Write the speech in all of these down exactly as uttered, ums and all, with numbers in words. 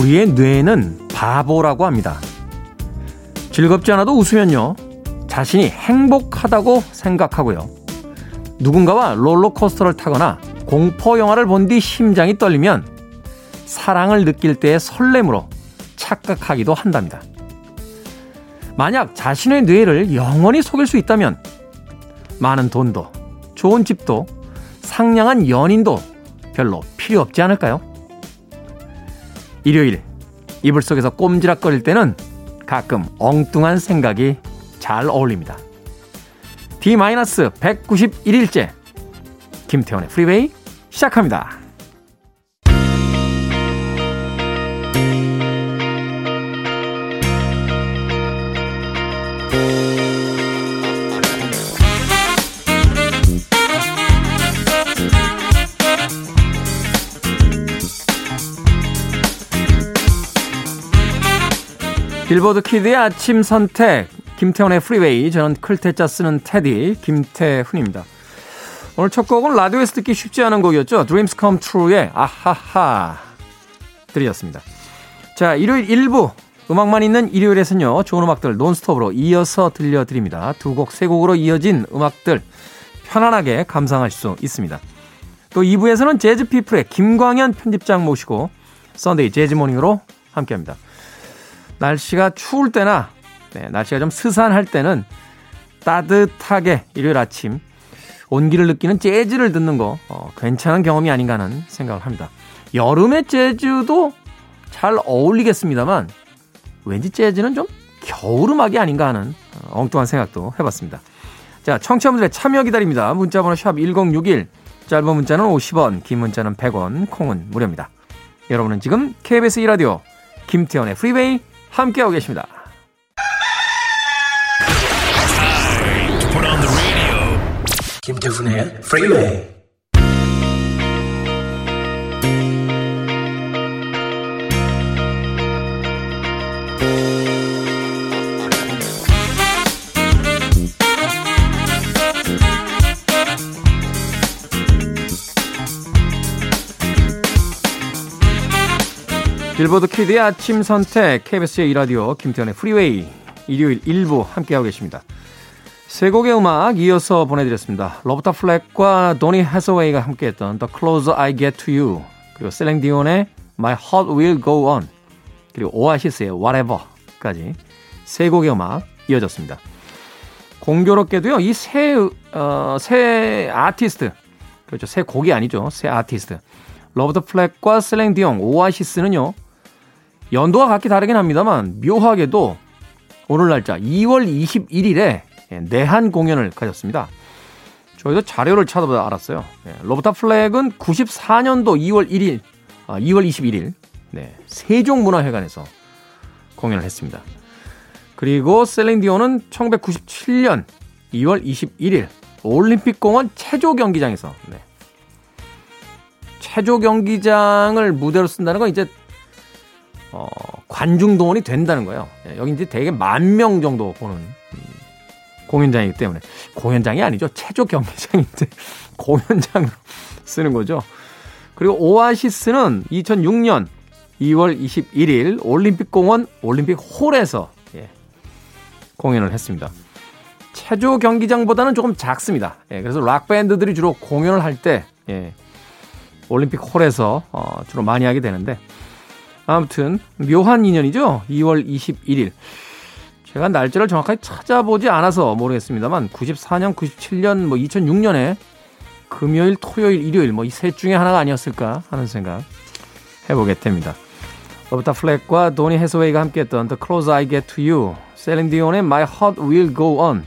우리의 뇌는 바보라고 합니다. 즐겁지 않아도 웃으면요, 자신이 행복하다고 생각하고요. 누군가와 롤러코스터를 타거나 공포 영화를 본 뒤 심장이 떨리면 사랑을 느낄 때의 설렘으로 착각하기도 한답니다. 만약 자신의 뇌를 영원히 속일 수 있다면 많은 돈도 좋은 집도 상냥한 연인도 별로 필요 없지 않을까요? 일요일 이불 속에서 꼼지락거릴 때는 가끔 엉뚱한 생각이 잘 어울립니다. 디 백구십일 일째 김태원의 프리웨이 시작합니다. 빌보드 키드의 아침 선택 김태훈의 프리웨이, 저는 클테짜 쓰는 테디 김태훈입니다. 오늘 첫 곡은 라디오에서 듣기 쉽지 않은 곡이었죠. Dreams Come True의 아하하 들이었습니다. 자, 일요일 일 부 음악만 있는 일요일에서는요, 좋은 음악들 논스톱으로 이어서 들려드립니다. 두 곡, 세 곡으로 이어진 음악들 편안하게 감상하실 수 있습니다. 또 이 부에서는 재즈피플의 김광현 편집장 모시고 썬데이 재즈모닝으로 함께합니다. 날씨가 추울 때나 네, 날씨가 좀 스산할 때는 따뜻하게 일요일 아침 온기를 느끼는 재즈를 듣는 거 어, 괜찮은 경험이 아닌가 하는 생각을 합니다. 여름의 재즈도 잘 어울리겠습니다만 왠지 재즈는 좀 겨울 음악이 아닌가 하는 어, 엉뚱한 생각도 해봤습니다. 자, 청취자분들의 참여 기다립니다. 문자번호 샵 일공육일, 짧은 문자는 오십 원, 긴 문자는 백 원, 콩은 무료입니다. 여러분은 지금 케이비에스 일 라디오 김태원의 프리웨이 함께하고 계십니다. 김태훈의 프리웨이. 빌보드 키드의 아침 선택 케이비에스의 이 라디오 김태현의 프리웨이 일요일 일 부 함께하고 계십니다. 세 곡의 음악 이어서 보내드렸습니다. 로버타 플렉과 도니 해서웨이가 함께했던 The Closer I Get To You, 그리고 셀랭 디온의 My Heart Will Go On, 그리고 오아시스의 Whatever까지 세 곡의 음악 이어졌습니다. 공교롭게도요, 이 세 어, 세 아티스트, 그렇죠, 세 곡이 아니죠, 세 아티스트 로버타 플렉과 셀랭 디온, 오아시스는요, 연도와 각기 다르긴 합니다만 묘하게도 오늘 날짜 이월 이십일일에 내한 공연을 가졌습니다. 저희도 자료를 찾아보다 알았어요. 로버타 플렉은 구십사년도 이월 일일, 아, 이월 이십일일 네, 세종문화회관에서 공연을 했습니다. 그리고 셀린 디온은 천구백구십칠년 이월 이십일일 올림픽공원 체조경기장에서, 네, 체조경기장을 무대로 쓴다는 건 이제 어, 관중 동원이 된다는 거예요. 여기 이제 대개 만 명 정도 보는 공연장이기 때문에, 공연장이 아니죠, 체조 경기장인데 공연장으로 쓰는 거죠. 그리고 오아시스는 이천육년 이월 이십일일 올림픽공원 올림픽홀에서 예, 공연을 했습니다. 체조 경기장보다는 조금 작습니다. 예, 그래서 락밴드들이 주로 공연을 할 때 예, 올림픽홀에서 어, 주로 많이 하게 되는데, 아무튼 묘한 인연이죠. 이월 이십일일. 제가 날짜를 정확하게 찾아보지 않아서 모르겠습니다만 구십사년, 구십칠년, 뭐 이천육년에 금요일, 토요일, 일요일 뭐 이 셋 중에 하나가 아니었을까 하는 생각 해보게 됩니다. 로버타 플렉과 도니 해서웨이가 함께했던 The Closer I Get To You, 셀린 디온의 My Heart Will Go On,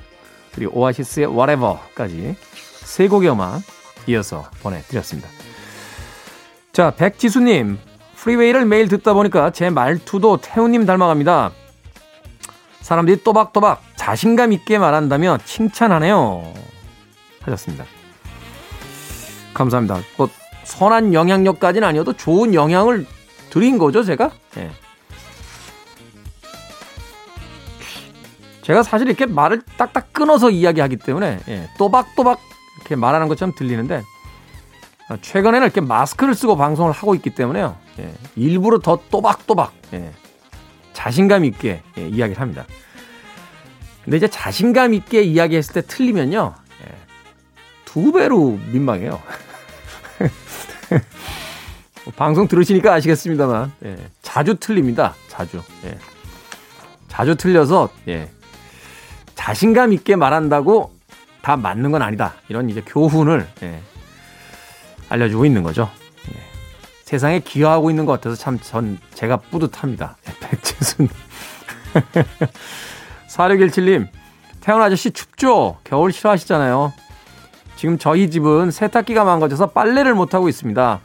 그리고 오아시스의 Whatever까지 세 곡의 음악 이어서 보내드렸습니다. 자, 백지수님, 프리웨이를 매일 듣다 보니까 제 말투도 태훈님 닮아갑니다. 사람들이 또박또박 자신감 있게 말한다며 칭찬하네요 하셨습니다. 감사합니다. 뭐 선한 영향력까지는 아니어도 좋은 영향을 드린 거죠, 제가? 네. 제가 사실 이렇게 말을 딱딱 끊어서 이야기하기 때문에 예, 또박또박 이렇게 말하는 것처럼 들리는데 최근에는 이렇게 마스크를 쓰고 방송을 하고 있기 때문에요. 예, 일부러 더 또박또박 예, 자신감 있게 예, 이야기를 합니다. 근데 이제 자신감 있게 이야기했을 때 틀리면요. 예, 두 배로 민망해요. 방송 들으시니까 아시겠습니다만 예, 자주 틀립니다. 자주. 예, 자주 틀려서 예, 자신감 있게 말한다고 다 맞는 건 아니다. 이런 이제 교훈을 예, 알려주고 있는 거죠. 예, 세상에 기여하고 있는 것 같아서 참 전 제가 뿌듯합니다. 예, 백재순. 사육일칠 님, 태연 아저씨 춥죠? 겨울 싫어하시잖아요. 지금 저희 집은 세탁기가 망가져서 빨래를 못하고 있습니다.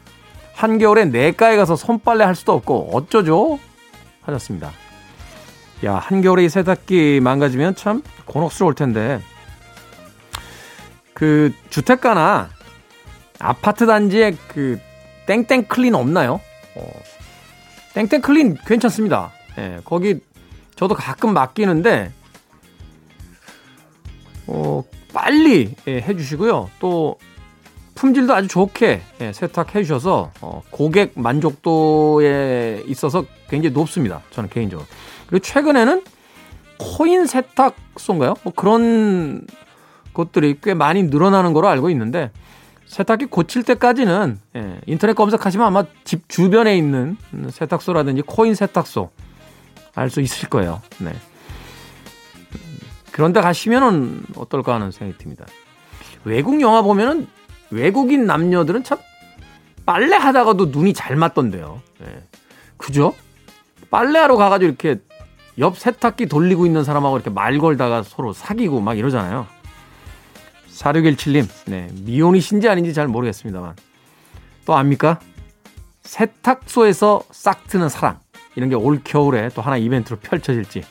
한겨울에 내과에 가서 손빨래 할 수도 없고 어쩌죠? 하셨습니다. 야, 한겨울에 이 세탁기 망가지면 참 곤혹스러울 텐데, 그 주택가나 아파트 단지에 그 땡땡 클린 없나요? 어, 땡땡 클린 괜찮습니다. 예, 거기 저도 가끔 맡기는데 어, 빨리 예, 해주시고요. 또 품질도 아주 좋게 예, 세탁해 주셔서 어, 고객 만족도에 있어서 굉장히 높습니다. 저는 개인적으로. 그리고 최근에는 코인 세탁소인가요? 뭐 그런 것들이 꽤 많이 늘어나는 걸로 알고 있는데, 세탁기 고칠 때까지는 예, 인터넷 검색하시면 아마 집 주변에 있는 세탁소라든지 코인 세탁소 알 수 있을 거예요. 네. 그런데 가시면은 어떨까 하는 생각이 듭니다. 외국 영화 보면은 외국인 남녀들은 참 빨래 하다가도 눈이 잘 맞던데요. 네. 그죠? 빨래하러 가가지고 이렇게 옆 세탁기 돌리고 있는 사람하고 이렇게 말 걸다가 서로 사귀고 막 이러잖아요. 사육일칠 님, 네, 미혼이신지 아닌지 잘 모르겠습니다만. 또 압니까? 세탁소에서 싹 트는 사랑. 이런 게 올겨울에 또 하나 이벤트로 펼쳐질지.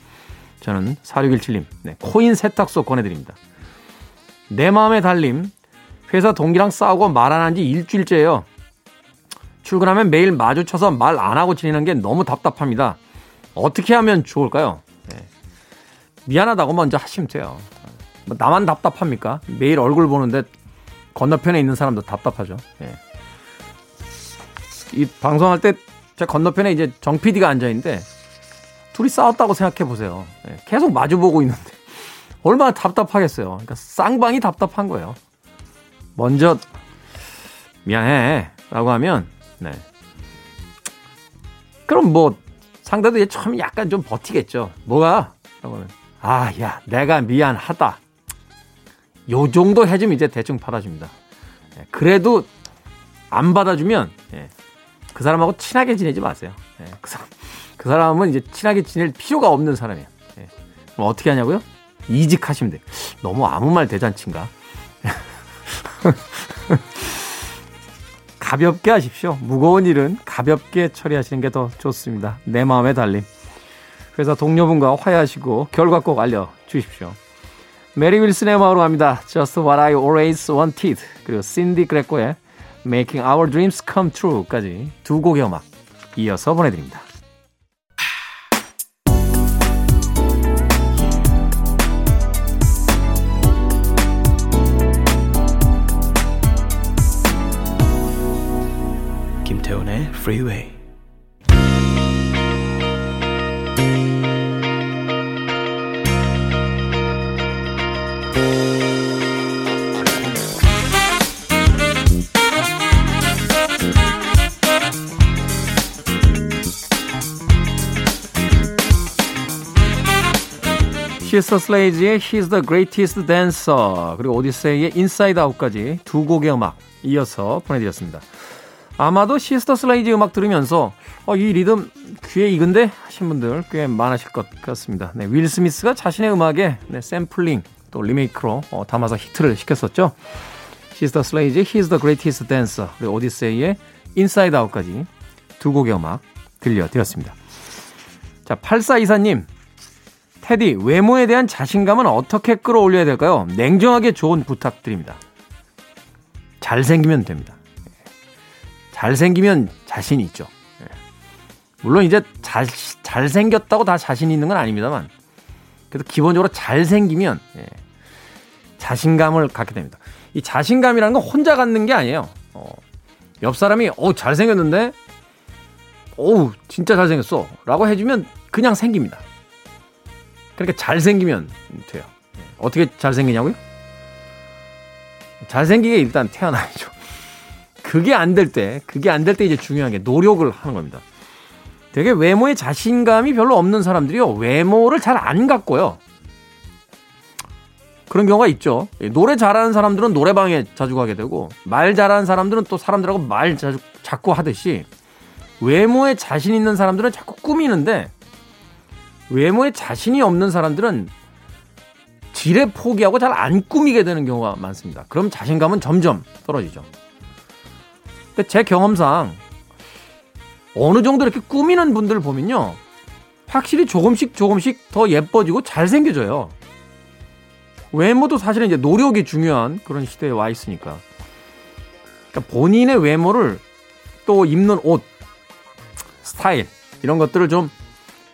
저는 사육일칠 님, 네, 코인 세탁소 권해드립니다. 내 마음의 달림. 회사 동기랑 싸우고 말 안 한 지 일주일째예요. 출근하면 매일 마주쳐서 말 안 하고 지내는 게 너무 답답합니다. 어떻게 하면 좋을까요? 네. 미안하다고 먼저 하시면 돼요. 뭐 나만 답답합니까? 매일 얼굴 보는데 건너편에 있는 사람도 답답하죠. 네. 이 방송할 때 제 건너편에 이제 정 피디가 앉아있는데 둘이 싸웠다고 생각해보세요. 네. 계속 마주보고 있는데 얼마나 답답하겠어요. 그러니까 쌍방이 답답한 거예요. 먼저 미안해 라고 하면 네, 그럼 뭐 상대도 처음에 약간 좀 버티겠죠. 뭐가? 라고 하면 아, 야, 내가 미안하다. 요 정도 해주면 이제 대충 받아줍니다. 그래도 안 받아주면 예, 그 사람하고 친하게 지내지 마세요. 예, 그, 사람, 그 사람은 이제 친하게 지낼 필요가 없는 사람이에요. 예, 그럼 어떻게 하냐고요? 이직하시면 돼요. 너무 아무 말 대잔치인가? 가볍게 하십시오. 무거운 일은 가볍게 처리하시는 게 더 좋습니다. 내 마음의 달림. 회사 동료분과 화해하시고 결과 꼭 알려주십시오. 메리 윌슨의 마음으로 갑니다. Just what I always wanted. 그리고 신디 그레코의 Making Our Dreams Come True까지 두 곡의 음악 이어서 보내드립니다. 김태훈의 Freeway. Sister Sledge의 He's the Greatest Dancer, 그리고 오디세이의 Inside Out까지 두 곡의 음악 이어서 보내드렸습니다. 아마도 Sister Sledge 음악 들으면서 어, 이 리듬 귀에 익은데 하신 분들 꽤 많으실 것 같습니다. 네, 윌 스미스가 자신의 음악에 네, 샘플링 또 리메이크로 어, 담아서 히트를 시켰었죠. Sister Sledge의 He's the Greatest Dancer, 그리고 오디세이의 Inside Out까지 두 곡의 음악 들려드렸습니다. 자, 팔사이사 님, 테디, 외모에 대한 자신감은 어떻게 끌어올려야 될까요? 냉정하게 좋은 부탁드립니다. 잘생기면 됩니다. 잘생기면 자신이 있죠. 물론 이제 잘, 잘생겼다고 다 자신이 있는 건 아닙니다만, 그래도 기본적으로 잘생기면 자신감을 갖게 됩니다. 이 자신감이라는 건 혼자 갖는 게 아니에요. 옆 사람이 어 잘생겼는데? 어우 진짜 잘생겼어 라고 해주면 그냥 생깁니다. 그러니까 잘생기면 돼요. 어떻게 잘생기냐고요? 잘생기게 일단 태어나야죠. 그게 안 될 때 그게 안 될 때 이제 중요한 게 노력을 하는 겁니다. 되게 외모에 자신감이 별로 없는 사람들이요, 외모를 잘 안 갖고요, 그런 경우가 있죠. 노래 잘하는 사람들은 노래방에 자주 가게 되고, 말 잘하는 사람들은 또 사람들하고 말 자주, 자꾸 하듯이 외모에 자신 있는 사람들은 자꾸 꾸미는데, 외모에 자신이 없는 사람들은 지레 포기하고 잘 안 꾸미게 되는 경우가 많습니다. 그럼 자신감은 점점 떨어지죠. 근데 제 경험상 어느 정도 이렇게 꾸미는 분들 보면요, 확실히 조금씩 조금씩 더 예뻐지고 잘생겨져요. 외모도 사실은 이제 노력이 중요한 그런 시대에 와 있으니까. 그러니까 본인의 외모를, 또 입는 옷, 스타일, 이런 것들을 좀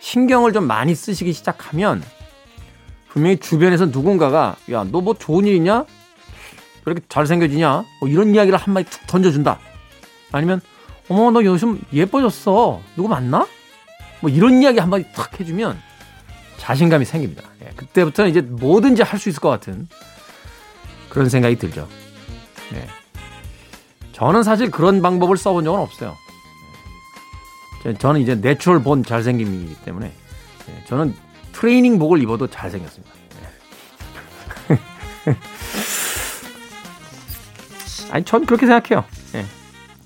신경을 좀 많이 쓰시기 시작하면 분명히 주변에서 누군가가 야, 너 뭐 좋은 일 있냐? 왜 이렇게 잘생겨지냐? 뭐 이런 이야기를 한마디 툭 던져준다. 아니면 어머, 너 요즘 예뻐졌어. 누구 만나? 뭐 이런 이야기 한마디 탁 해주면 자신감이 생깁니다. 예, 그때부터는 이제 뭐든지 할 수 있을 것 같은 그런 생각이 들죠. 예. 저는 사실 그런 방법을 써본 적은 없어요. 예. 저는 이제 내추럴 본 잘생김이기 때문에 예, 저는 트레이닝복을 입어도 잘생겼습니다. 예. 아니, 전 그렇게 생각해요. 예.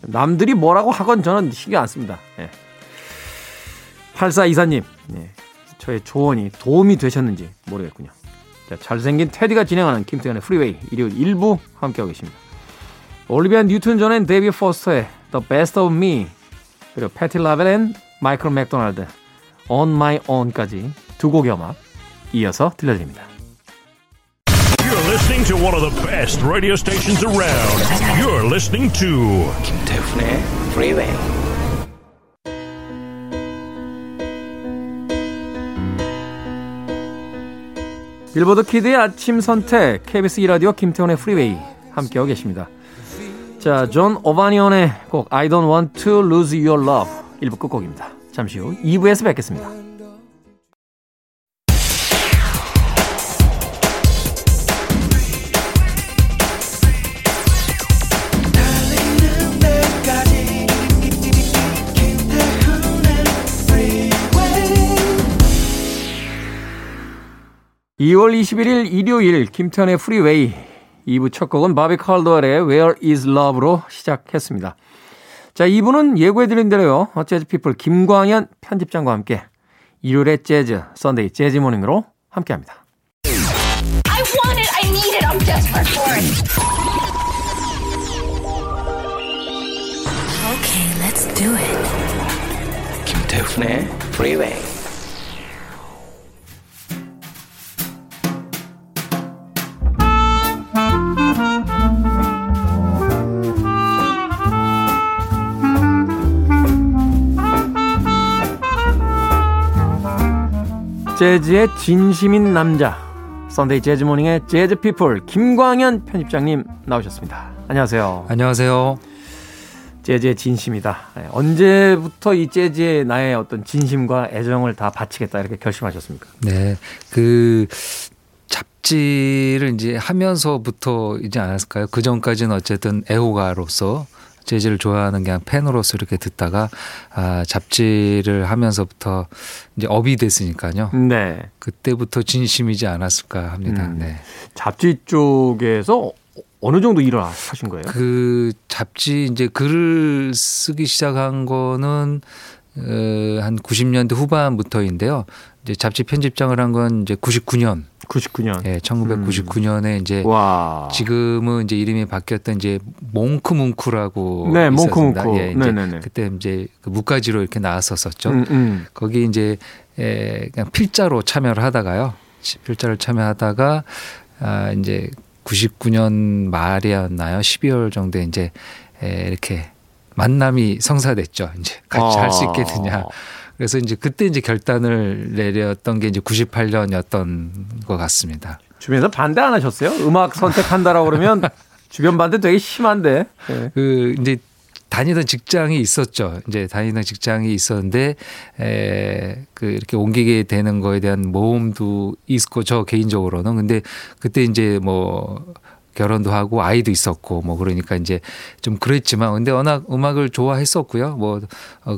남들이 뭐라고 하건 저는 신경 안 씁니다. 예. 팔사이사님. 예. 저의 조언이 도움이 되셨는지 모르겠군요. 자, 잘생긴 테디가 진행하는 김태현의 프리웨이 일요일 일 부 함께하고 계십니다. 올리비아 뉴튼-존 앤 데이비 포스터의 The Best of Me, 그리고 패티 라벨 앤 마이클 맥도날드 On My Own까지 두 곡의 음악 이어서 들려드립니다. You're listening to one of the best radio stations around. You're listening to 김태현의 프리웨이. 빌보드 키드의 아침 선택 케이비에스 이 라디오 김태훈의 프리웨이 함께하고 계십니다. 자, 존 오바니언의 곡 I don't want to lose your love 일 부 끝곡입니다. 잠시 후 이 부에서 뵙겠습니다. 이월 이십일일 일요일 김태현의 프리웨이 이 부 첫 곡은 바비 칼드웰의 Where is Love로 시작했습니다. 자, 이 부는 예고해드린 대로요, 재즈피플 김광현 편집장과 함께 일요일의 재즈, 썬데이 재즈 모닝으로 함께합니다. I want it, I need it, I'm desperate for it. Okay, let's do it. 김태현의 프리웨이. 재즈의 진심인 남자, 썬데이 재즈모닝의 재즈피플 김광현 편집장님 나오셨습니다. 안녕하세요. 안녕하세요. 재즈의 진심이다. 언제부터 이 재즈에 나의 어떤 진심과 애정을 다 바치겠다 이렇게 결심하셨습니까? 네, 그 잡지를 이제 하면서부터 이제 않았을까요? 그 전까지는 어쨌든 애호가로서 재즈를 좋아하는 그냥 팬으로서 이렇게 듣다가 아, 잡지를 하면서부터 이제 업이 됐으니까요. 네. 그때부터 진심이지 않았을까 합니다. 음. 네. 잡지 쪽에서 어느 정도 일을 하신 거예요? 그 잡지 이제 글을 쓰기 시작한 거는 어, 한 구십 년대 후반부터인데요. 이제 잡지 편집장을 한 건 이제 구십구 년. 구십구 년. 예, 네, 천구백구십구 년에 음. 이제 와. 지금은 이제 이름이 바뀌었던 이제 몽크뭉크라고 네, 있었습니다. 몽크뭉크. 예, 이제 네네네. 그때 이제 그 무가지로 이렇게 나왔었었죠. 음, 음. 거기 이제 에, 그냥 필자로 참여를 하다가요. 필자를 참여하다가 아, 이제 구십구 년 말이었나요? 십이월 정도에 이제 에, 이렇게 만남이 성사됐죠. 이제 같이 아. 할 수 있겠느냐. 그래서 이제 그때 이제 결단을 내렸던 게 이제 구십팔 년이었던 것 같습니다. 주변에서 반대 안 하셨어요? 음악 선택한다라고 그러면 주변 반대 되게 심한데. 네. 그 이제 다니던 직장이 있었죠. 이제 다니던 직장이 있었는데 에, 그 이렇게 옮기게 되는 거에 대한 모험도 있고 저 개인적으로는 근데 그때 이제 뭐 결혼도 하고 아이도 있었고 뭐 그러니까 이제 좀 그랬지만 근데 워낙 음악을 좋아했었고요. 뭐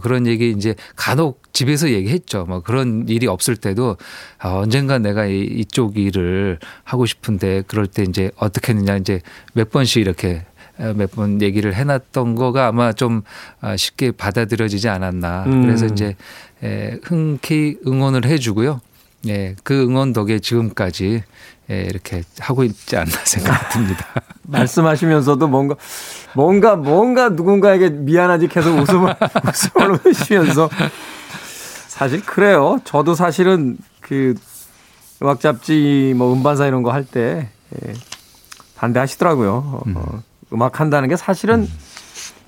그런 얘기 이제 간혹 집에서 얘기했죠. 뭐 그런 일이 없을 때도 아, 언젠가 내가 이, 이쪽 일을 하고 싶은데 그럴 때 이제 어떻게 했느냐 이제 몇 번씩 이렇게 몇 번 얘기를 해놨던 거가 아마 좀 쉽게 받아들여지지 않았나. 음. 그래서 이제 흔쾌히 응원을 해주고요. 예, 그 응원 덕에 지금까지 예, 이렇게 하고 있지 않나 생각이 듭니다. 말씀하시면서도 뭔가 뭔가 뭔가 누군가에게 미안하지 계속 웃음을 웃음을 외치면서 사실 그래요. 저도 사실은 그 음악 잡지 뭐 음반사 이런 거 할 때 예, 반대하시더라고요. 음. 어, 음악 한다는 게 사실은 음.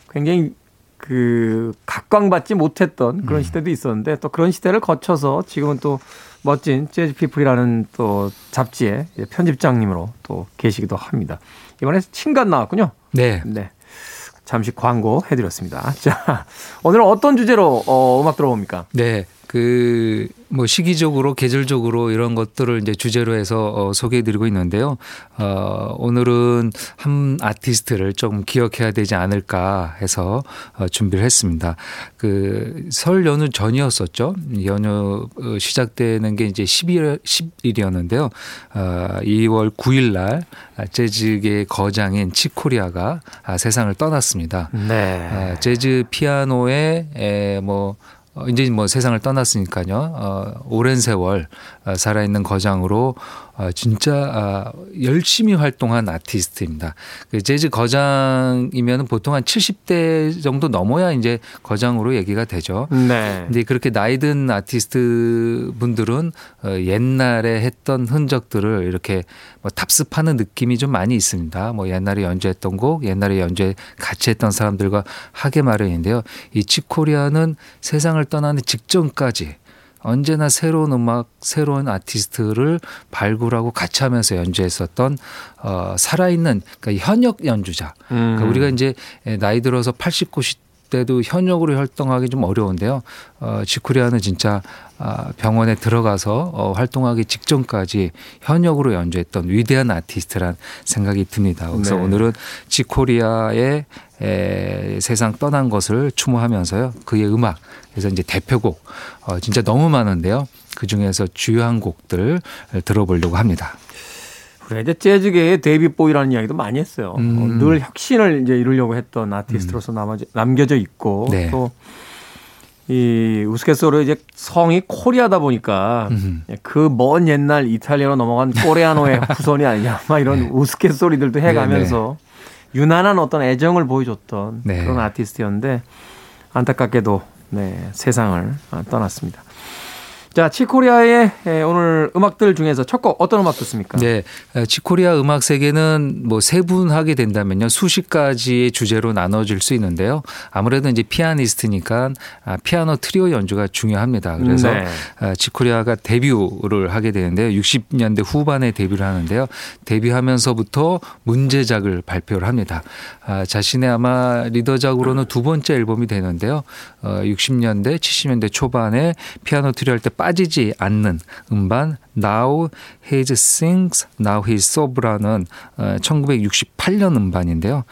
굉장히 그 각광받지 못했던 그런 음. 시대도 있었는데 또 그런 시대를 거쳐서 지금은 또 멋진 재즈피플이라는 또 잡지의 편집장님으로 또 계시기도 합니다. 이번에 신간 나왔군요. 네. 네. 잠시 광고 해드렸습니다. 자, 오늘은 어떤 주제로 어, 음악 들어봅니까? 네. 그 뭐 시기적으로 계절적으로 이런 것들을 이제 주제로 해서 어, 소개해드리고 있는데요. 어, 오늘은 한 아티스트를 좀 기억해야 되지 않을까 해서 어, 준비를 했습니다. 그 설 연휴 전이었었죠. 연휴 시작되는 게 이제 십일월 십일이었는데요. 어, 이월 구일 날 재즈계의 거장인 칙 코리아가 아, 세상을 떠났습니다. 네. 아, 재즈 피아노의 에, 뭐 이제 뭐 세상을 떠났으니까요. 어, 오랜 세월 살아있는 거장으로 진짜 열심히 활동한 아티스트입니다. 재즈 거장이면 보통 한 칠십 대 정도 넘어야 이제 거장으로 얘기가 되죠. 네. 근데 그렇게 나이든 아티스트 분들은 옛날에 했던 흔적들을 이렇게 뭐 탑습하는 느낌이 좀 많이 있습니다. 뭐 옛날에 연주했던 곡, 옛날에 연주에 같이 했던 사람들과 하게 마련인데요. 이 칙 코리아는 세상을 떠나는 직전까지 언제나 새로운 음악, 새로운 아티스트를 발굴하고 같이 하면서 연주했었던 어, 살아있는 그러니까 현역 연주자. 음. 그러니까 우리가 이제 나이 들어서 팔십, 구십 대도 현역으로 활동하기 좀 어려운데요. 어, 칙 코리아는 진짜 병원에 들어가서 어, 활동하기 직전까지 현역으로 연주했던 위대한 아티스트란 생각이 듭니다. 그래서 네. 오늘은 칙 코리아의 에, 세상 떠난 것을 추모하면서요. 그의 음악. 그래서 이제 대표곡 어, 진짜 너무 많은데요. 그중에서 주요한 곡들 들어보려고 합니다. 우리가 이제 재즈계의 데이빗 보이라는 이야기도 많이 했어요. 음. 어, 늘 혁신을 이제 이루려고 했던 아티스트로서 음. 남겨져 있고 네. 또 이 우스갯소리로 이제 성이 코리아다 보니까 음. 그 먼 옛날 이탈리아로 넘어간 코레아노의 후손이 아니냐 막 이런 네. 우스갯소리들도 해가면서 네, 네. 유난한 어떤 애정을 보여줬던 네. 그런 아티스트였는데 안타깝게도 네, 세상을 떠났습니다. 자, 칙 코리아의 오늘 음악들 중에서 첫 곡 어떤 음악 듣습니까? 네, 칙 코리아 음악 세계는 뭐 세분하게 된다면요 수십 가지의 주제로 나눠질 수 있는데요. 아무래도 이제 피아니스트니까 피아노 트리오 연주가 중요합니다. 그래서 네. 칙 코리아가 데뷔를 하게 되는데요. 육십 년대 후반에 데뷔를 하는데요. 데뷔하면서부터 문제작을 발표를 합니다. 자신의 아마 리더작으로는 두 번째 앨범이 되는데요. 육십 년대, 칠십 년대 초반에 피아노 트리오 할 때 빠지지 않는 음반 Now He Sings, Now He Sob라는 천구백육십팔 년 음반인데요.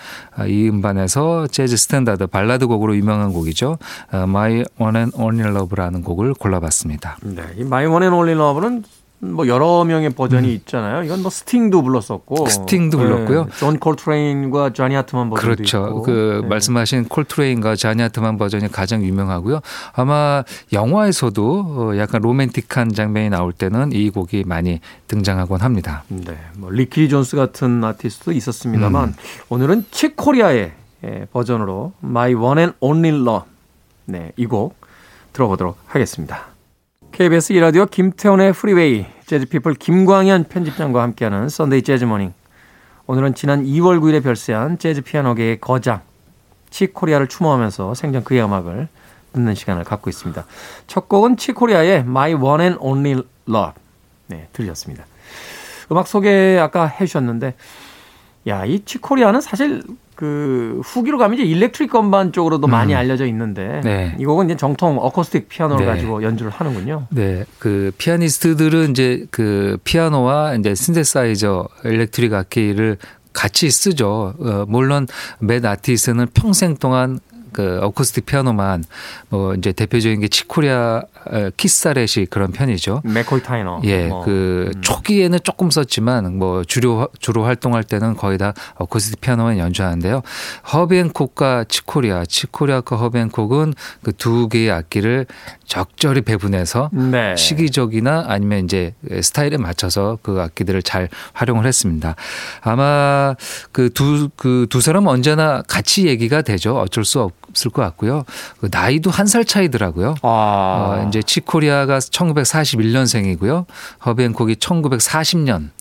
이 음반에서 재즈 스탠다드 발라드 곡으로 유명한 곡이죠. My One and Only Love라는 곡을 골라봤습니다. 네, 이 My One and Only Love는 뭐 여러 명의 버전이 음. 있잖아요. 이건 뭐 스팅도 불렀었고, 스팅도 네. 불렀고요. 존 콜트레인과 자니 하트만 버전도 그렇죠. 있고, 그 네. 말씀하신 콜트레인과 자니 하트만 버전이 가장 유명하고요. 아마 영화에서도 약간 로맨틱한 장면이 나올 때는 이 곡이 많이 등장하곤 합니다. 네, 뭐 리키 존스 같은 아티스트도 있었습니다만 음. 오늘은 칙 코리아의 버전으로 My One and Only Love, 네, 이 곡 들어보도록 하겠습니다. 케이비에스 이 라디오 김태훈의 프리웨이, 재즈피플 김광현 편집장과 함께하는 썬데이 재즈모닝. 오늘은 지난 이월 구일에 별세한 재즈 피아노계의 거장 칙 코리아를 추모하면서 생전 그의 음악을 듣는 시간을 갖고 있습니다. 첫 곡은 칙 코리아의 My One and Only Love 네, 들렸습니다. 음악 소개 아까 해주셨는데 야, 이 칙 코리아는 사실 그 후기로 가면 이제 일렉트릭 건반 쪽으로도 음. 많이 알려져 있는데 네. 이 곡은 이제 정통 어쿠스틱 피아노를 네. 가지고 연주를 하는군요. 네, 그 피아니스트들은 이제 그 피아노와 이제 신세사이저, 일렉트릭 악기를 같이 쓰죠. 어, 물론 맷 아티스트는 평생 동안 그 어쿠스틱 피아노만 뭐 이제 대표적인 게 치코리아 키사렛이 그런 편이죠. 맥콜 타이너. 예, 뭐. 그 음. 초기에는 조금 썼지만 뭐 주로 주로 활동할 때는 거의 다 어쿠스틱 피아노만 연주하는데요. 허비앤콕과 치코리아, 치코리아과 허비앤콕은 그 두 개의 악기를 적절히 배분해서 네. 시기적이나 아니면 이제 스타일에 맞춰서 그 악기들을 잘 활용을 했습니다. 아마 그 두 그 두 사람 언제나 같이 얘기가 되죠. 어쩔 수 없. 쓸 것 같고요. 나이도 한 살 차이더라고요. 아. 어, 이제 치코리아가 천구백사십일 년생이고요. 허비앤콕이 천구백사십 년.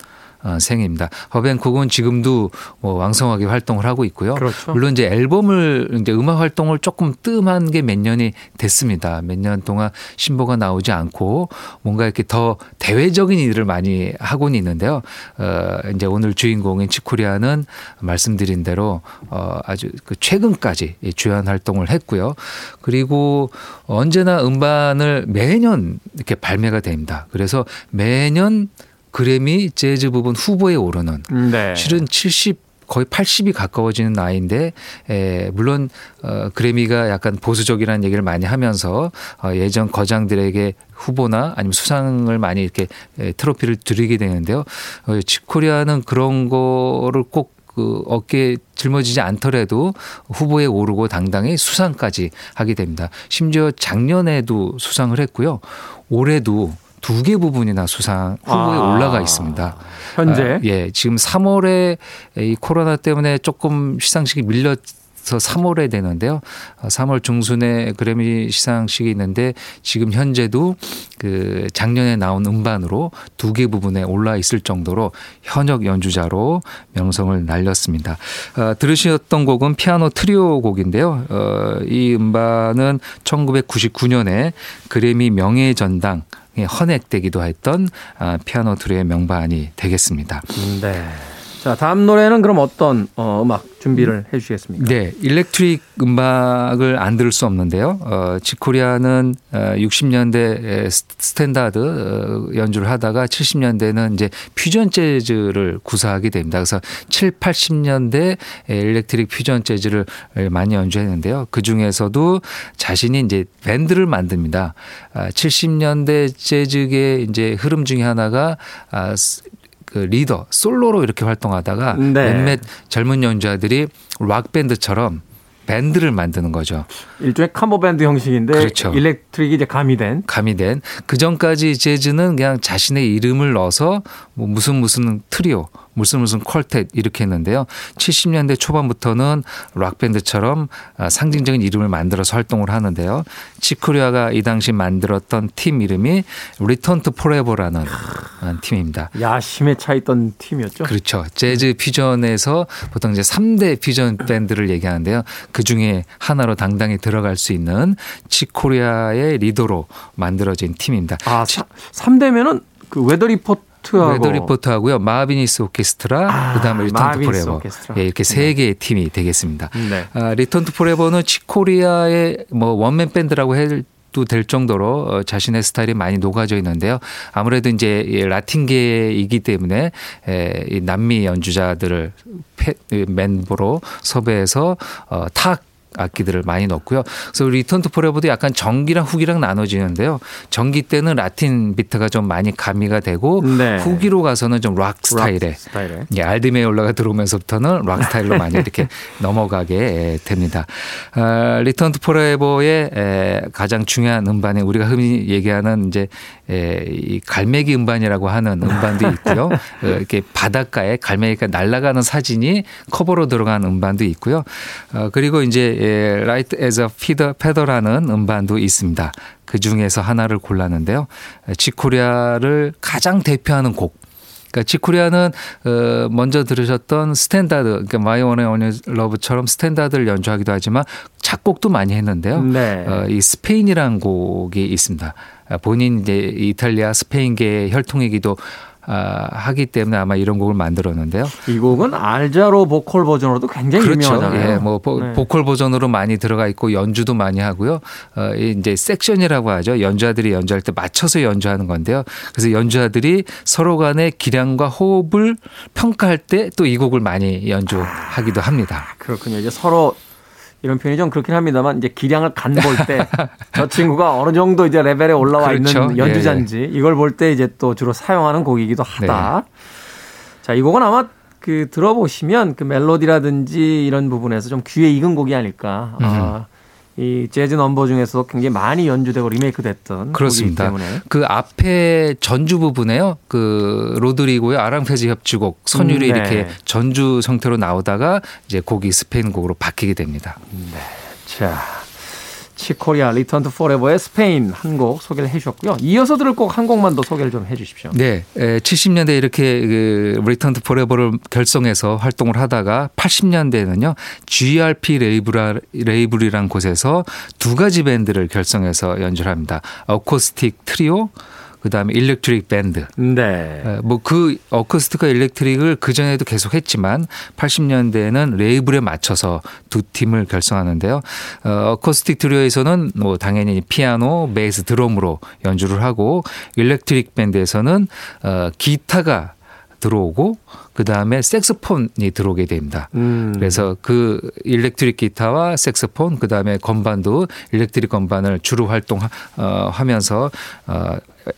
어, 생입니다. 허비앤콕은 지금도 뭐 왕성하게 활동을 하고 있고요. 그렇죠. 물론 이제 앨범을 이제 음악 활동을 조금 뜸한 게 몇 년이 됐습니다. 몇 년 동안 신보가 나오지 않고 뭔가 이렇게 더 대외적인 일을 많이 하고는 있는데요. 어, 이제 오늘 주인공인 치코리아는 말씀드린 대로 어, 아주 그 최근까지 주연 활동을 했고요. 그리고 언제나 음반을 매년 이렇게 발매가 됩니다. 그래서 매년 그래미 재즈 부분 후보에 오르는 네. 실은 칠십 거의 팔십이 가까워지는 나이인데 에, 물론 어, 그래미가 약간 보수적이라는 얘기를 많이 하면서 어, 예전 거장들에게 후보나 아니면 수상을 많이 이렇게 에, 트로피를 드리게 되는데요. 어, 치코리아는 그런 거를 꼭 그 어깨에 짊어지지 않더라도 후보에 오르고 당당히 수상까지 하게 됩니다. 심지어 작년에도 수상을 했고요. 올해도 두 개 부분이나 수상 후보에 아, 올라가 있습니다. 현재? 아, 예, 지금 삼월에 이 코로나 때문에 조금 시상식이 밀렸 삼월에 되는데요. 삼월 중순에 그래미 시상식이 있는데 지금 현재도 그 작년에 나온 음반으로 두 개 부분에 올라 있을 정도로 현역 연주자로 명성을 날렸습니다. 어, 들으셨던 곡은 피아노 트리오 곡인데요. 어, 이 음반은 천구백구십구 년에 그래미 명예의 전당에 헌액되기도 했던 아, 피아노 트리오의 명반이 되겠습니다. 네. 자, 다음 노래는 그럼 어떤 어, 음악 준비를 해 주시겠습니까? 네, 일렉트릭 음악을 안 들을 수 없는데요. 어, 치코리아는 육십 년대 스탠다드 연주를 하다가 칠십 년대는 이제 퓨전 재즈를 구사하게 됩니다. 그래서 칠팔십 년대 일렉트릭 퓨전 재즈를 많이 연주했는데요. 그 중에서도 자신이 이제 밴드를 만듭니다. 칠십 년대 재즈의 이제 흐름 중에 하나가 그 리더 솔로로 이렇게 활동하다가 네. 몇몇 젊은 연주자들이 락 밴드처럼 밴드를 만드는 거죠. 일종의 캄보 밴드 형식인데 그렇죠. 일렉트릭이 이제 가미된. 가미된. 그 전까지 재즈는 그냥 자신의 이름을 넣어서 뭐 무슨 무슨 트리오, 무슨 무슨 퀄텟 이렇게 했는데요. 칠십 년대 초반부터는 락 밴드처럼 상징적인 이름을 만들어서 활동을 하는데요. 치코리아가 이 당시 만들었던 팀 이름이 Return to Forever라는 팀입니다. 야심에 차 있던 팀이었죠. 그렇죠. 재즈 퓨전에서 보통 이제 삼 대 퓨전 밴드를 얘기하는데요. 그 중에 하나로 당당히 들어갈 수 있는 치코리아의 리더로 만들어진 팀입니다. 아, 삼 대면은 그 웨더 리포트 웨더 리포트하고요, 마빈이스 오케스트라, 아, 그다음에 리턴 투 포레버 예, 이렇게 세 개의 네. 팀이 되겠습니다. 네. 아, 리턴 투 포레버는 치코리아의 뭐 원맨 밴드라고 해도 될 정도로 자신의 스타일이 많이 녹아져 있는데요. 아무래도 이제 라틴계이기 때문에 이 남미 연주자들을 멤버로 섭외해서 어, 타악 악기들을 많이 넣고요. 그래서 리턴 투 포레버도 약간 전기랑 후기랑 나눠지는데요. 전기 때는 라틴 비트가 좀 많이 가미가 되고 네. 후기로 가서는 좀 락 스타일에 예, 알디메올라가 들어오면서부터는 락 스타일로 많이 이렇게 넘어가게 됩니다. 아, 리턴 투 포레버의 에, 가장 중요한 음반에 우리가 흔히 얘기하는 이제 에, 이 갈매기 음반이라고 하는 음반도 있고요. 이렇게 바닷가에 갈매기가 날아가는 사진이 커버로 들어간 음반도 있고요. 아, 그리고 이제 예, Light as a Feather라는 음반도 있습니다. 그 중에서 하나를 골랐는데요. 치코리아를 가장 대표하는 곡. 그러니까 치코리아는 어, 먼저 들으셨던 스탠다드, 그러니까 My One and Only Love처럼 스탠다드를 연주하기도 하지만 작곡도 많이 했는데요. 네. 어, 이 스페인이라는 곡이 있습니다. 본인 이제 이탈리아 스페인계의 혈통이기도 하기 때문에 아마 이런 곡을 만들었는데요. 이 곡은 알자로 보컬 버전으로도 굉장히 그렇죠. 유명하잖아요. 예, 뭐 보, 네. 보컬 버전으로 많이 들어가 있고 연주도 많이 하고요. 어, 이제 섹션이라고 하죠. 연주자들이 연주할 때 맞춰서 연주하는 건데요. 그래서 연주자들이 서로 간의 기량과 호흡을 평가할 때 또 이 곡을 많이 연주하기도 합니다. 아, 그렇군요. 이제 서로 이런 표현이 좀 그렇긴 합니다만 이제 기량을 간 볼 때 저 친구가 어느 정도 이제 레벨에 올라와 그렇죠. 있는 연주자인지 예, 예. 이걸 볼 때 이제 또 주로 사용하는 곡이기도 하다. 네. 자, 이 곡은 아마 그 들어보시면 그 멜로디라든지 이런 부분에서 좀 귀에 익은 곡이 아닐까. 음. 아. 이 재즈 넘버 중에서 굉장히 많이 연주되고 리메이크됐던 그렇습니다. 곡이기 때문에 그 앞에 전주 부분에요. 그 로드리고의 아랑페즈 협주곡 선율이 음, 네. 이렇게 전주 형태로 나오다가 이제 곡이 스페인 곡으로 바뀌게 됩니다. 네, 자, 치코리아 리턴 투 포레버의 스페인 한 곡 소개를 해주셨고요. 이어서 들을 곡 한 곡만 더 소개를 좀 해주십시오. 네, 칠십 년대 이렇게 그 리턴 투 포레버를 결성해서 활동을 하다가 팔십 년대에는요 지알피 레이블, 레이블이란 곳에서 두 가지 밴드를 결성해서 연주를 합니다. 어쿠스틱 트리오 그다음에 일렉트릭 밴드. 네. 뭐 그 어쿠스틱과 일렉트릭을 그전에도 계속 했지만 팔십 년대에는 레이블에 맞춰서 두 팀을 결성하는데요. 어쿠스틱 트리오에서는 뭐 당연히 피아노, 베이스, 드럼으로 연주를 하고 일렉트릭 밴드에서는 기타가 들어오고 그다음에 색소폰이 들어오게 됩니다. 음. 그래서 그 일렉트릭 기타와 색소폰 그다음에 건반도 일렉트릭 건반을 주로 활동하면서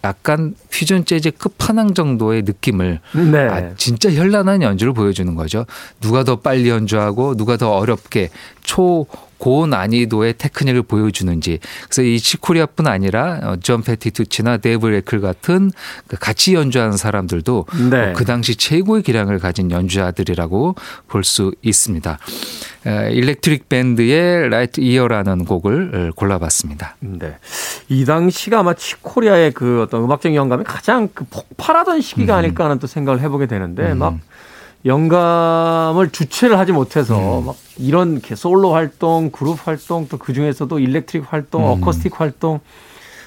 약간 퓨전 재즈 끝판왕 정도의 느낌을 네. 아, 진짜 현란한 연주를 보여주는 거죠. 누가 더 빨리 연주하고 누가 더 어렵게 초고 난이도의 테크닉을 보여주는지. 그래서 이 치코리아뿐 아니라 존 패티투치나 데이브 레클 같은 같이 연주하는 사람들도 네. 그 당시 최고의 기량을 가진 연주자들이라고 볼 수 있습니다. 일렉트릭 밴드의 라이트 이어라는 곡을 골라봤습니다. 네. 이 당시가 아마 치코리아의 그 어떤 음악적 영감이 가장 그 폭발하던 시기가 음. 아닐까 하는 또 생각을 해보게 되는데 음. 막 영감을 주체를 하지 못해서 음. 막 이런 솔로 활동, 그룹 활동, 또 그중에서도 일렉트릭 활동, 음. 어쿠스틱 활동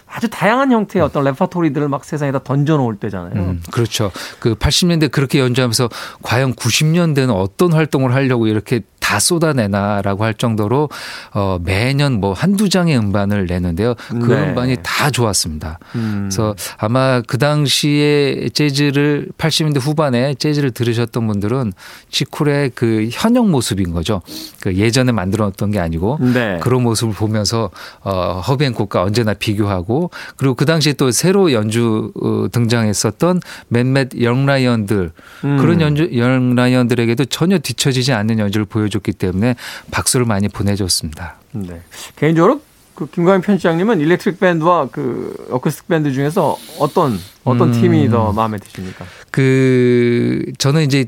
아주 다양한 형태의 어떤 레퍼토리들을 막 세상에다 던져놓을 때잖아요. 음, 그렇죠. 그 팔십 년대 그렇게 연주하면서 과연 구십 년대는 어떤 활동을 하려고 이렇게 다 쏟아내나라고 할 정도로 어, 매년 뭐 한두 장의 음반을 내는데요. 그 네. 음반이 다 좋았습니다. 음. 그래서 아마 그 당시에 재즈를 팔십 년대 후반에 재즈를 들으셨던 분들은 치코레의 그 현역 모습인 거죠. 그 예전에 만들어놨던 게 아니고 네. 그런 모습을 보면서 어, 허비 앤 콕과 언제나 비교하고 그리고 그 당시에 또 새로 연주 등장했었던 몇몇 영라이언들 음. 그런 연주, 영라이언들에게도 전혀 뒤처지지 않는 연주를 보여주고 줬기 때문에 박수를 많이 보내줬습니다. 네. 개인적으로 그 김광현 편집장님은 일렉트릭 밴드와 그 어쿠스틱 밴드 중에서 어떤 어떤 음. 팀이 더 마음에 드십니까? 그 저는 이제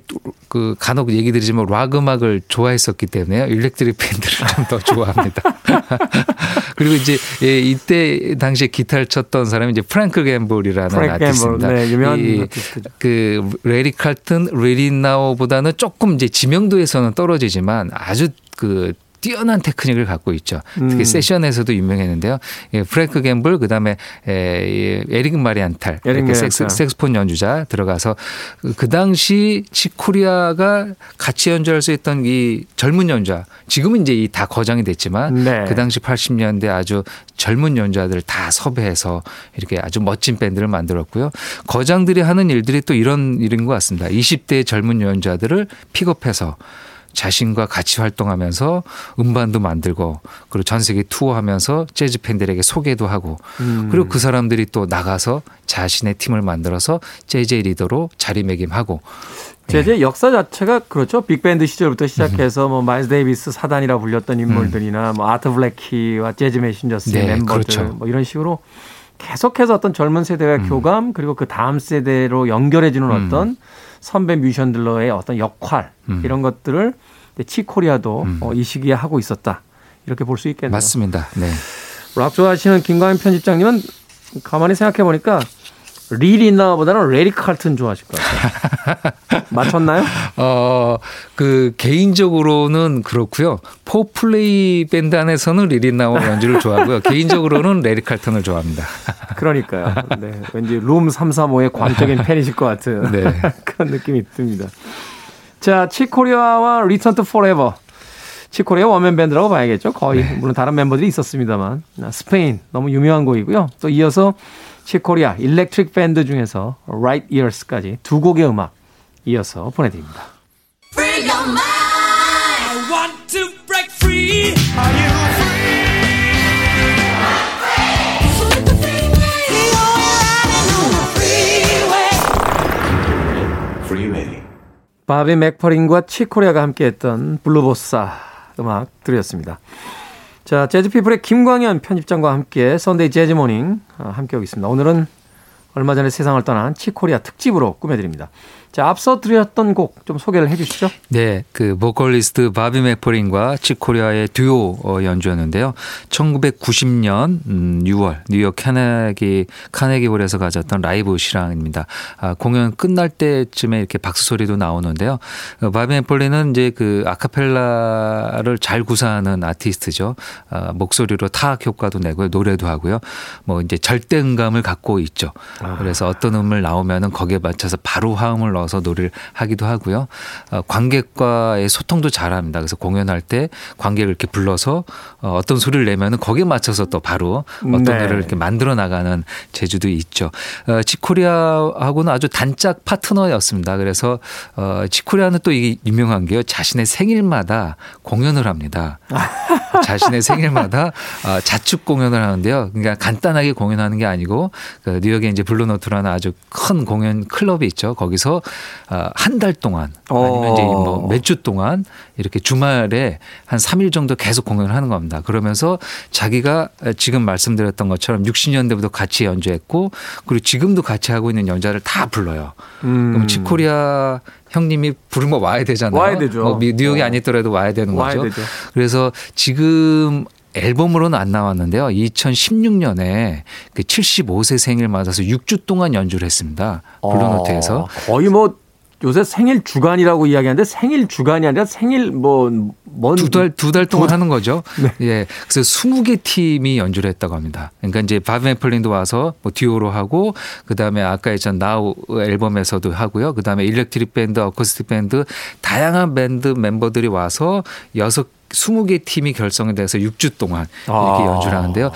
그 간혹 얘기 드리지만 락 음악을 좋아했었기 때문에요. 일렉트릭 밴드를 좀 더 좋아합니다. 그리고 이제 예, 이때 당시에 기타를 쳤던 사람이 이제 프랭크 갬블이라는 프랭크 아티스트입니다. 네, 유명한 이, 아티스트죠. 그 레리 칼튼, 레리 나우보다는 조금 이제 지명도에서는 떨어지지만 아주 그 뛰어난 테크닉을 갖고 있죠. 특히 음. 세션에서도 유명했는데요. 예, 프랭크 갬블 그다음에 에, 에릭 마리안탈 에릭 이렇게 섹스, 색소폰 연주자 들어가서 그 당시 치코리아가 같이 연주할 수 있던 이 젊은 연주자 지금은 이제 이 다 거장이 됐지만 네. 그 당시 팔십 년대 아주 젊은 연주자들을 다 섭외해서 이렇게 아주 멋진 밴드를 만들었고요. 거장들이 하는 일들이 또 이런 일인 것 같습니다. 이십 대의 젊은 연주자들을 픽업해서 자신과 같이 활동하면서 음반도 만들고 그리고 전 세계 투어하면서 재즈 팬들에게 소개도 하고 음. 그리고 그 사람들이 또 나가서 자신의 팀을 만들어서 재즈의 리더로 자리매김하고 재즈의 네. 역사 자체가 그렇죠. 빅밴드 시절부터 시작해서 음. 뭐 마일스 데이비스 사단이라 불렸던 인물들이나 음. 뭐 아트 블랙키와 재즈 메신저스의 네, 멤버들 그렇죠. 뭐 이런 식으로 계속해서 어떤 젊은 세대와 음. 교감 그리고 그 다음 세대로 연결해주는 음. 어떤 선배 뮤지션들의 어떤 역할 음. 이런 것들을 치코리아도 음. 어, 이 시기에 하고 있었다. 이렇게 볼 수 있겠네요. 맞습니다. 네. 락 좋아하시는 김광현 편집장님은 가만히 생각해 보니까 릴이나보다는 레리 칼튼 좋아하실 것 같아요. 맞췄나요? 어, 그 개인적으로는 그렇고요. 포플레이 밴드 안에서는 릴이나와 연주를 좋아하고요. 개인적으로는 레리 칼튼을 좋아합니다. 그러니까요. 네, 왠지 룸 삼삼오의 광적인 팬이실 것 같은 네. 그런 느낌이 듭니다. 자, 치코리아와 리턴 투 포레버. 치코리아 원맨 밴드라고 봐야겠죠. 거의 네. 물론 다른 멤버들이 있었습니다만 스페인 너무 유명한 곡이고요. 또 이어서 치코리아 일렉트릭 밴드 중에서 Right Ears까지 두 곡의 음악 이어서 보내드립니다. Free your mind. I want to break free. Are you free? I'm free. You're running on the freeway. Freeway. 바비 맥퍼린과 치코리아가 함께했던 블루보사. 음악 들으셨습니다. 자, 재즈피플의 김광현 편집장과 함께 선데이 재즈모닝 함께하고 있습니다. 오늘은 얼마 전에 세상을 떠난 치코리아 특집으로 꾸며드립니다. 자, 앞서 들으셨던 곡 좀 소개를 해 주시죠. 네, 그 보컬리스트 바비 맥퍼린과 치코리아의 듀오 연주였는데요. 천구백구십 년 유월 뉴욕 카네기, 카네기홀에서 가졌던 라이브 실황입니다. 아, 공연 끝날 때쯤에 이렇게 박수 소리도 나오는데요. 바비 맥퍼린은 이제 그 아카펠라를 잘 구사하는 아티스트죠. 아, 목소리로 타악 효과도 내고요, 노래도 하고요. 뭐 이제 절대음감을 갖고 있죠. 그래서 어떤 음을 나오면은 거기에 맞춰서 바로 화음을 넣어서 노래를 하기도 하고요. 관객과의 소통도 잘합니다. 그래서 공연할 때 관객을 이렇게 불러서 어떤 소리를 내면은 거기에 맞춰서 또 바로 어떤 네. 노래를 이렇게 만들어 나가는 재주도 있죠. 치코리아하고는 아주 단짝 파트너였습니다. 그래서 치코리아는 또 이게 유명한 게요. 자신의 생일마다 공연을 합니다. 자신의 생일마다 자축 공연을 하는데요. 그러니까 간단하게 공연하는 게 아니고 뉴욕에 이제 블루노트라는 아주 큰 공연 클럽이 있죠. 거기서 한 달 동안 아니면 이제 뭐 몇 주 동안 이렇게 주말에 한 삼 일 정도 계속 공연을 하는 겁니다. 그러면서 자기가 지금 말씀드렸던 것처럼 육십 년대부터 같이 연주했고 그리고 지금도 같이 하고 있는 연주자를 다 불러요. 음. 그럼 치코리아 형님이 부르면 와야 되잖아요. 와야 되죠. 뭐 뉴욕이 어. 아니더라도 와야 되는 와야 거죠. 되죠. 그래서 지금 앨범으로는 안 나왔는데요. 이천십육 년에 그 칠십오 세 생일 맞아서 육 주 동안 연주를 했습니다. 블루노트에서. 아, 거의 뭐 요새 생일 주간이라고 이야기하는데 생일 주간이 아니라 생일 뭐 먼 두 달 두 달 동안 두... 하는 거죠. 네. 예. 그래서 스무 개 팀이 연주를 했다고 합니다. 그러니까 이제 바비 맥퍼린도 와서 뭐 듀오로 하고 그다음에 아까 했던 나우 앨범에서도 하고요. 그다음에 일렉트릭 밴드, 어쿠스틱 밴드 다양한 밴드 멤버들이 와서 여섯 스무 개 팀이 결성이 돼서 육 주 동안 이렇게 아. 연주를 하는데요.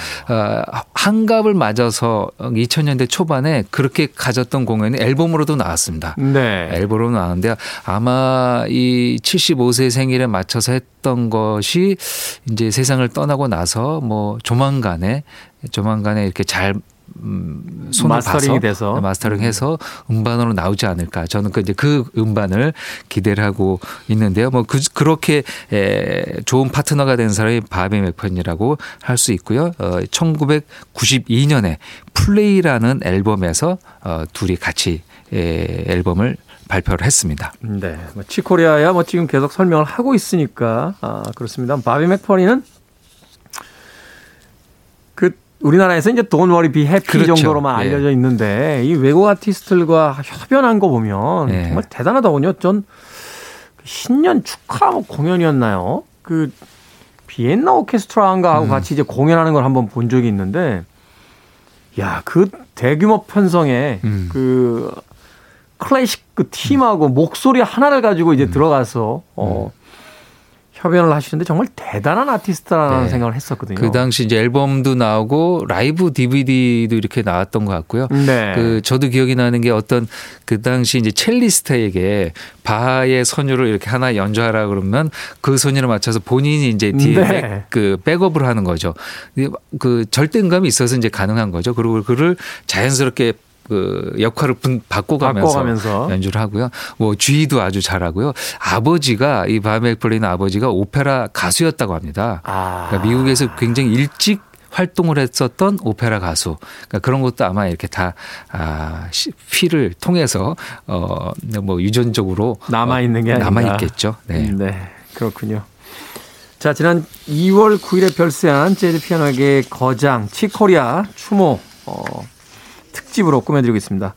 한갑을 맞아서 이천 년대 초반에 그렇게 가졌던 공연이 앨범으로도 나왔습니다. 네. 앨범으로 나왔는데요. 아마 이 칠십오 세 생일에 맞춰서 했던 것이 이제 세상을 떠나고 나서 뭐 조만간에 조만간에 이렇게 잘 음, 손을 마스터링이 봐서 돼서. 마스터링해서 음반으로 나오지 않을까. 저는 그 이제 그 음반을 기대를 하고 있는데요. 뭐 그, 그렇게 에, 좋은 파트너가 된 사람이 바비 맥퍼린이라고 할 수 있고요. 어, 천구백구십이 년에 플레이라는 앨범에서 어, 둘이 같이 에, 앨범을 발표를 했습니다. 네, 뭐 치코리아야 뭐 지금 계속 설명을 하고 있으니까 아, 그렇습니다. 바비 맥퍼린은 그 우리나라에서 이제 Don't Worry Be Happy 그렇죠. 정도로만 알려져 있는데 이 외국 아티스트들과 협연한 거 보면 네. 정말 대단하더군요. 전 신년 축하 공연이었나요? 그 비엔나 오케스트라인가 하고 음. 같이 이제 공연하는 걸 한번 본 적이 있는데, 야, 그 대규모 편성에 음. 그 클래식 그 팀하고 음. 목소리 하나를 가지고 이제 음. 들어가서 어. 음. 협연을 하시는데 정말 대단한 아티스트라는 네. 생각을 했었거든요. 그 당시 이제 앨범도 나오고 라이브 디비디도 이렇게 나왔던 것 같고요. 네. 그 저도 기억이 나는 게 어떤 그 당시 이제 첼리스트에게 바하의 선율을 이렇게 하나 연주하라 그러면 그 선율에 맞춰서 본인이 이제 뒤에 네. 백, 그 백업을 하는 거죠. 그 절대음감이 있어서 이제 가능한 거죠. 그리고 그를 자연스럽게 그 역할을 바꿔가면서, 바꿔가면서 연주를 하고요. 뭐 주의도 아주 잘하고요. 아버지가 이 바비 맥퍼린 아버지가 오페라 가수였다고 합니다. 아. 그러니까 미국에서 굉장히 일찍 활동을 했었던 오페라 가수. 그러니까 그런 것도 아마 이렇게 다 아, 피를 통해서 어, 뭐 유전적으로 남아 있는 게 남아 있겠죠. 네. 네, 그렇군요. 자, 지난 이월 구일에 별세한 재즈 피아노계 거장 치코리아 추모. 어. 특집으로 꾸며드리고 있습니다.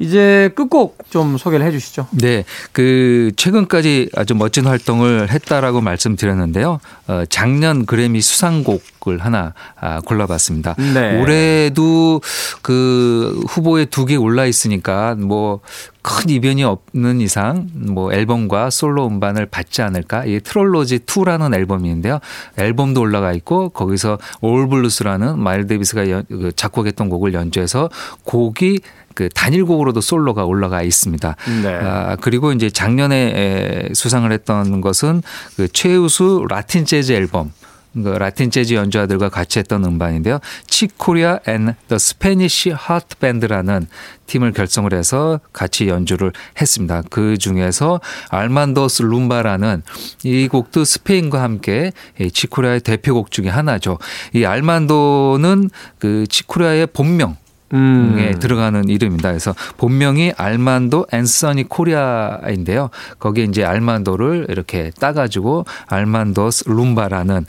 이제 끝곡 좀 소개를 해 주시죠. 네. 그 최근까지 아주 멋진 활동을 했다라고 말씀드렸는데요. 어, 작년 그래미 수상곡을 하나 아, 골라봤습니다. 네. 올해도 그 후보에 두 개 올라 있으니까 뭐 큰 이변이 없는 이상 뭐 앨범과 솔로 음반을 받지 않을까. 이 트롤로지 이라는 앨범인데요. 앨범도 올라가 있고 거기서 올 블루스라는 마일 데이비스가 연, 그 작곡했던 곡을 연주해서 곡이 그 단일곡으로도 솔로가 올라가 있습니다. 네. 아, 그리고 이제 작년에 수상을 했던 것은 그 최우수 라틴 재즈 앨범. 그 라틴 재즈 연주자들과 같이 했던 음반인데요. Chick Corea and the Spanish Heart Band라는 팀을 결성을 해서 같이 연주를 했습니다. 그 중에서 알만도스 룸바라는 이 곡도 스페인과 함께 치코리아의 대표곡 중에 하나죠. 이 알만도는 그 치코리아의 본명. 음. 들어가는 이름입니다. 그래서 본명이 알만도 앤서니 코리아인데요. 거기에 이제 알만도를 이렇게 따가지고 알만도스 룸바라는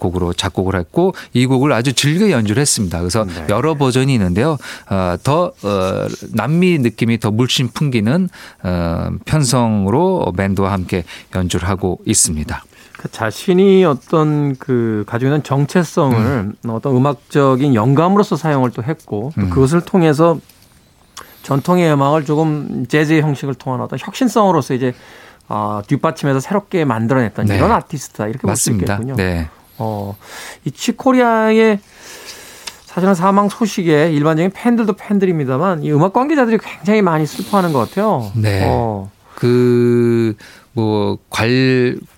곡으로 작곡을 했고 이 곡을 아주 즐겨 연주를 했습니다. 그래서 네. 여러 버전이 있는데요. 더 남미 느낌이 더 물씬 풍기는 편성으로 밴드와 함께 연주를 하고 있습니다. 자신이 어떤 그 가지고 있는 정체성을 음. 어떤 음악적인 영감으로서 사용을 또 했고 또 음. 그것을 통해서 전통의 음악을 조금 재즈의 형식을 통한 어떤 혁신성으로서 이제 어, 뒷받침해서 새롭게 만들어냈던 네. 이런 아티스트다 이렇게 볼 수 있겠군요. 네. 어, 이 치코리아의 사실은 사망 소식에 일반적인 팬들도 팬들입니다만 이 음악 관계자들이 굉장히 많이 슬퍼하는 것 같아요. 네. 어. 그 뭐 관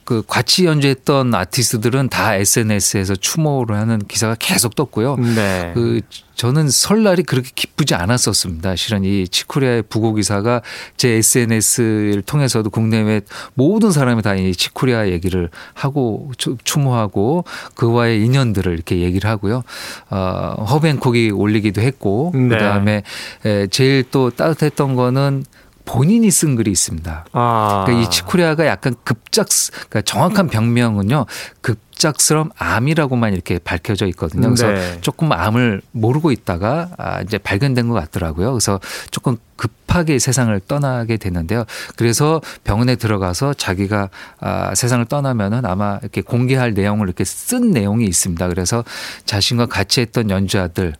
그 같이 연주했던 아티스트들은 다 에스엔에스에서 추모를 하는 기사가 계속 떴고요. 네. 그 저는 설날이 그렇게 기쁘지 않았었습니다. 실은 이 치코리아의 부고 기사가 제 에스엔에스를 통해서도 국내외 모든 사람이 다 이 치코리아 얘기를 하고 추모하고 그와의 인연들을 이렇게 얘기를 하고요. 어, 허뱅콕이 올리기도 했고 네. 그다음에 제일 또 따뜻했던 거는 본인이 쓴 글이 있습니다. 아. 그러니까 이 치코리아가 약간 급작, 그러니까 정확한 병명은요, 급작스러운 암이라고만 이렇게 밝혀져 있거든요. 그래서 네. 조금 암을 모르고 있다가 아, 이제 발견된 것 같더라고요. 그래서 조금 급하게 세상을 떠나게 되는데요. 그래서 병원에 들어가서 자기가 아, 세상을 떠나면은 아마 이렇게 공개할 내용을 이렇게 쓴 내용이 있습니다. 그래서 자신과 같이 했던 연주자들,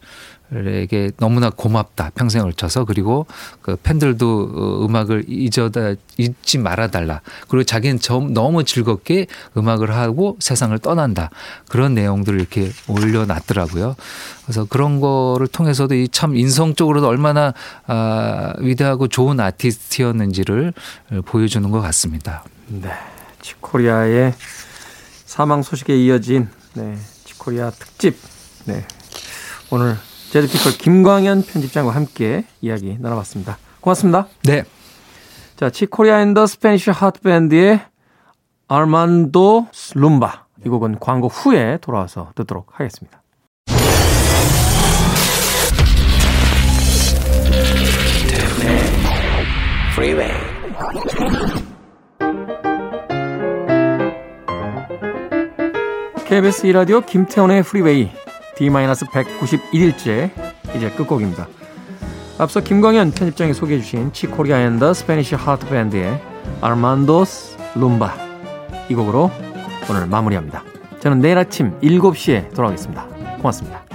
에게 너무나 고맙다 평생 걸쳐서 그리고 그 팬들도 음악을 잊어다 잊지 말아달라 그리고 자기는 점 너무 즐겁게 음악을 하고 세상을 떠난다 그런 내용들을 이렇게 올려놨더라고요. 그래서 그런 거를 통해서도 이 참 인성적으로도 얼마나 아, 위대하고 좋은 아티스트였는지를 보여주는 것 같습니다. 네, 치코리아의 사망 소식에 이어진 네, 치코리아 특집 네, 오늘. 재즈피플 김광현 편집장과 함께 이야기 나눠봤습니다. 고맙습니다. 네. 자, 치코리아 앤 더 스페니쉬 핫밴드의 알만도 룸바. 이 곡은 광고 후에 돌아와서 듣도록 하겠습니다. 케이비에스 이 라디오 김태원의 프리웨이. 디 백구십일 일째 이제 끝곡입니다. 앞서 김광현 편집장이 소개해 주신 치코리아 앤 더 스페니쉬 하트 밴드의 알만도스 룸바 이 곡으로 오늘 마무리합니다. 저는 내일 아침 일곱 시에 돌아오겠습니다. 고맙습니다.